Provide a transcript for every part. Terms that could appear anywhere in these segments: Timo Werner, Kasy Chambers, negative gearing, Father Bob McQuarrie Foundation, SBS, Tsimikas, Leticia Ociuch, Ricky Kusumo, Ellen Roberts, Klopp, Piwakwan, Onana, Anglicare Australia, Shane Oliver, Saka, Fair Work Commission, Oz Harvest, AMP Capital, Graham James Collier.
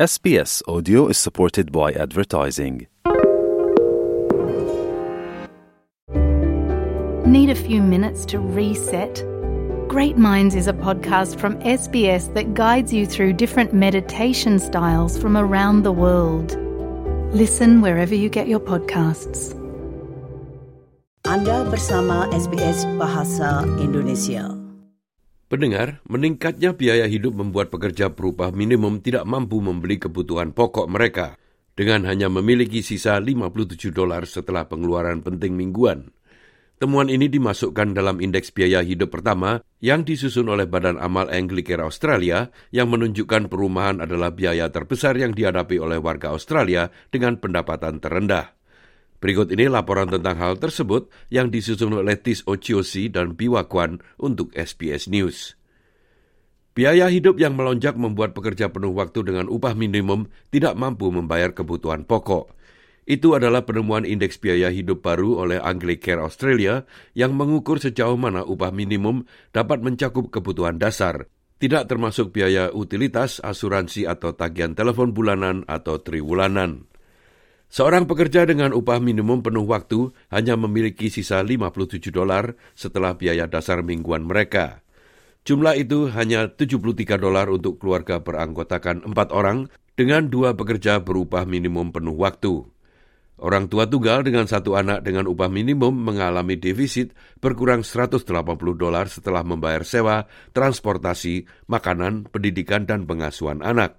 SBS Audio is supported by advertising. Need a few minutes to reset? Great Minds is a podcast from SBS that guides you through different meditation styles from around the world. Listen wherever you get your podcasts. Anda bersama SBS Bahasa Indonesia. Pendengar, meningkatnya biaya hidup membuat pekerja upah minimum tidak mampu membeli kebutuhan pokok mereka dengan hanya memiliki sisa $57 setelah pengeluaran penting mingguan. Temuan ini dimasukkan dalam indeks biaya hidup pertama yang disusun oleh Badan Amal Anglicare Australia yang menunjukkan perumahan adalah biaya terbesar yang dihadapi oleh warga Australia dengan pendapatan terendah. Berikut ini laporan tentang hal tersebut yang disusun oleh Leticia Ociuch dan Piwakwan untuk SBS News. Biaya hidup yang melonjak membuat pekerja penuh waktu dengan upah minimum tidak mampu membayar kebutuhan pokok. Itu adalah penemuan indeks biaya hidup baru oleh Anglicare Australia yang mengukur sejauh mana upah minimum dapat mencakup kebutuhan dasar, tidak termasuk biaya utilitas, asuransi atau tagihan telepon bulanan atau triwulanan. Seorang pekerja dengan upah minimum penuh waktu hanya memiliki sisa $57 setelah biaya dasar mingguan mereka. Jumlah itu hanya $73 untuk keluarga beranggotakan 4 orang dengan 2 pekerja berupah minimum penuh waktu. Orang tua tunggal dengan 1 anak dengan upah minimum mengalami defisit berkurang $180 setelah membayar sewa, transportasi, makanan, pendidikan dan pengasuhan anak.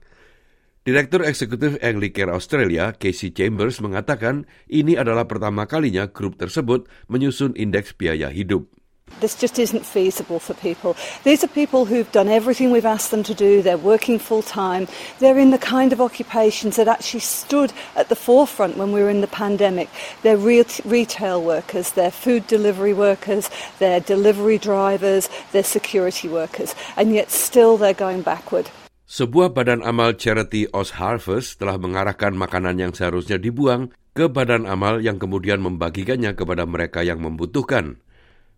Direktur Eksekutif Anglicare Australia, Kasy Chambers, mengatakan ini adalah pertama kalinya grup tersebut menyusun indeks biaya hidup. This just isn't feasible for people. These are people who've done everything we've asked them to do. They're working full time. They're in the kind of occupations that actually stood at the forefront when we were in the pandemic. They're retail workers, they're food delivery workers, they're delivery drivers, they're security workers, and yet still they're going backward. Sebuah badan amal charity Oz Harvest telah mengarahkan makanan yang seharusnya dibuang ke badan amal yang kemudian membagikannya kepada mereka yang membutuhkan.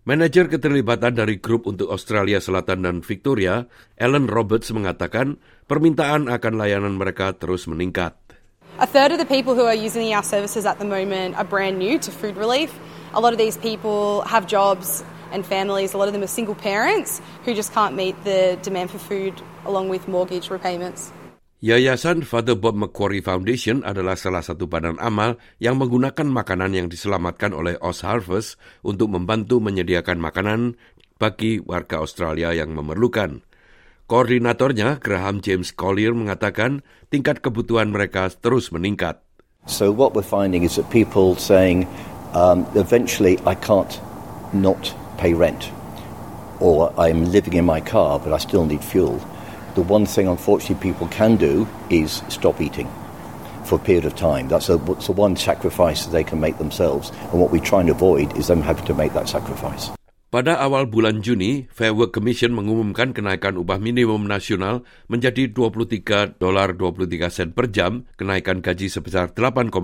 Manajer keterlibatan dari grup untuk Australia Selatan dan Victoria, Ellen Roberts, mengatakan permintaan akan layanan mereka terus meningkat. A third of the people who are using our services at the moment are brand new to food relief. A lot of these people have jobs and families, a lot of them are single parents who just can't meet the demand for food along with mortgage repayments. Yayasan Father Bob McQuarrie Foundation adalah salah satu badan amal yang menggunakan makanan yang diselamatkan oleh Oz Harvest untuk membantu menyediakan makanan bagi warga Australia yang memerlukan. Koordinatornya, Graham James Collier, mengatakan tingkat kebutuhan mereka terus meningkat. So what we're finding is that people saying, eventually I can't not pay rent, or I'm living in my car but I still need fuel. The one thing unfortunately people can do is stop eating for a period of time. That's the one sacrifice that they can make themselves, and what we try and avoid is them having to make that sacrifice. Pada awal bulan Juni, Fair Work Commission mengumumkan kenaikan upah minimum nasional menjadi $23.23 per jam, kenaikan gaji sebesar 8,6%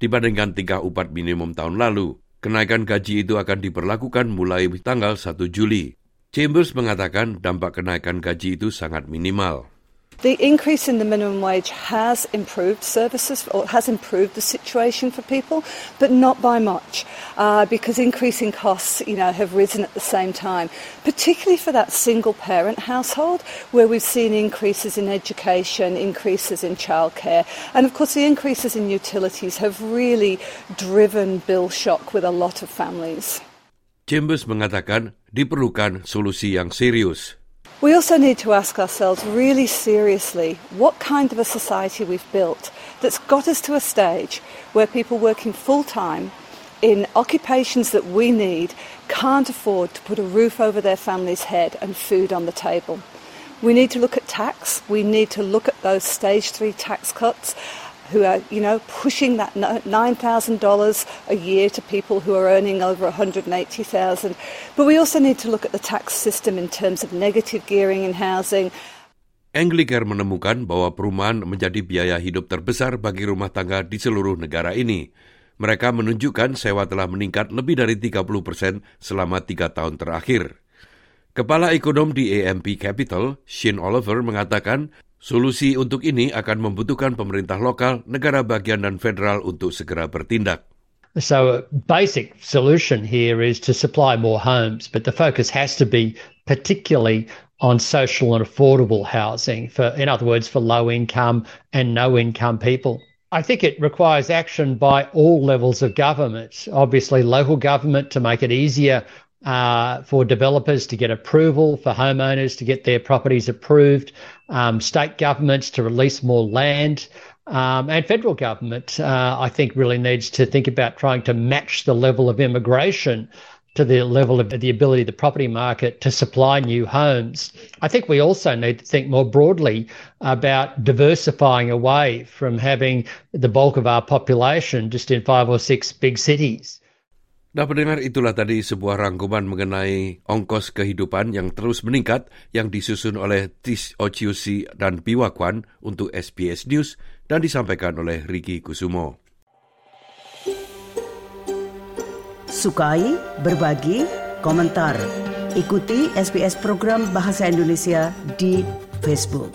dibandingkan tingkah upah minimum tahun lalu. Kenaikan gaji itu akan diberlakukan mulai tanggal 1 Juli. Chambers mengatakan dampak kenaikan gaji itu sangat minimal. The increase in the minimum wage has improved services, or has improved the situation for people, but not by much, because increasing costs, have risen at the same time, particularly for that single parent household, where we've seen increases in education, increases in childcare, and of course the increases in utilities have really driven bill shock with a lot of families. Chambers mengatakan diperlukan solusi yang serius. We also need to ask ourselves really seriously what kind of a society we've built that's got us to a stage where people working full-time in occupations that we need can't afford to put a roof over their family's head and food on the table. We need to look at tax. We need to look at those stage 3 tax cuts who are, pushing that $9,000 a year to people who are earning over $180,000. But we also need to look at the tax system in terms of negative gearing in housing. Anglicare menemukan bahwa perumahan menjadi biaya hidup terbesar bagi rumah tangga di seluruh negara ini. Mereka menunjukkan sewa telah meningkat lebih dari 30% selama 3 tahun terakhir. Kepala ekonom di AMP Capital, Shane Oliver, mengatakan Solusi untuk ini akan membutuhkan pemerintah lokal, negara bagian dan federal untuk segera bertindak. So a basic solution here is to supply more homes, but the focus has to be particularly on social and affordable housing, in other words, for low income and no income people. I think it requires action by all levels of government, obviously local government to make it easier for developers to get approval, for homeowners to get their properties approved, state governments to release more land, and federal government, I think, really needs to think about trying to match the level of immigration to the level of the ability of the property market to supply new homes. I think we also need to think more broadly about diversifying away from having the bulk of our population just in 5 or 6 big cities. Nah pendengar, itulah tadi sebuah rangkuman mengenai ongkos kehidupan yang terus meningkat yang disusun oleh Tis Ociuch dan Piwakwan untuk SBS News dan disampaikan oleh Ricky Kusumo. Sukai, berbagi, komentar. Ikuti SBS program Bahasa Indonesia di Facebook.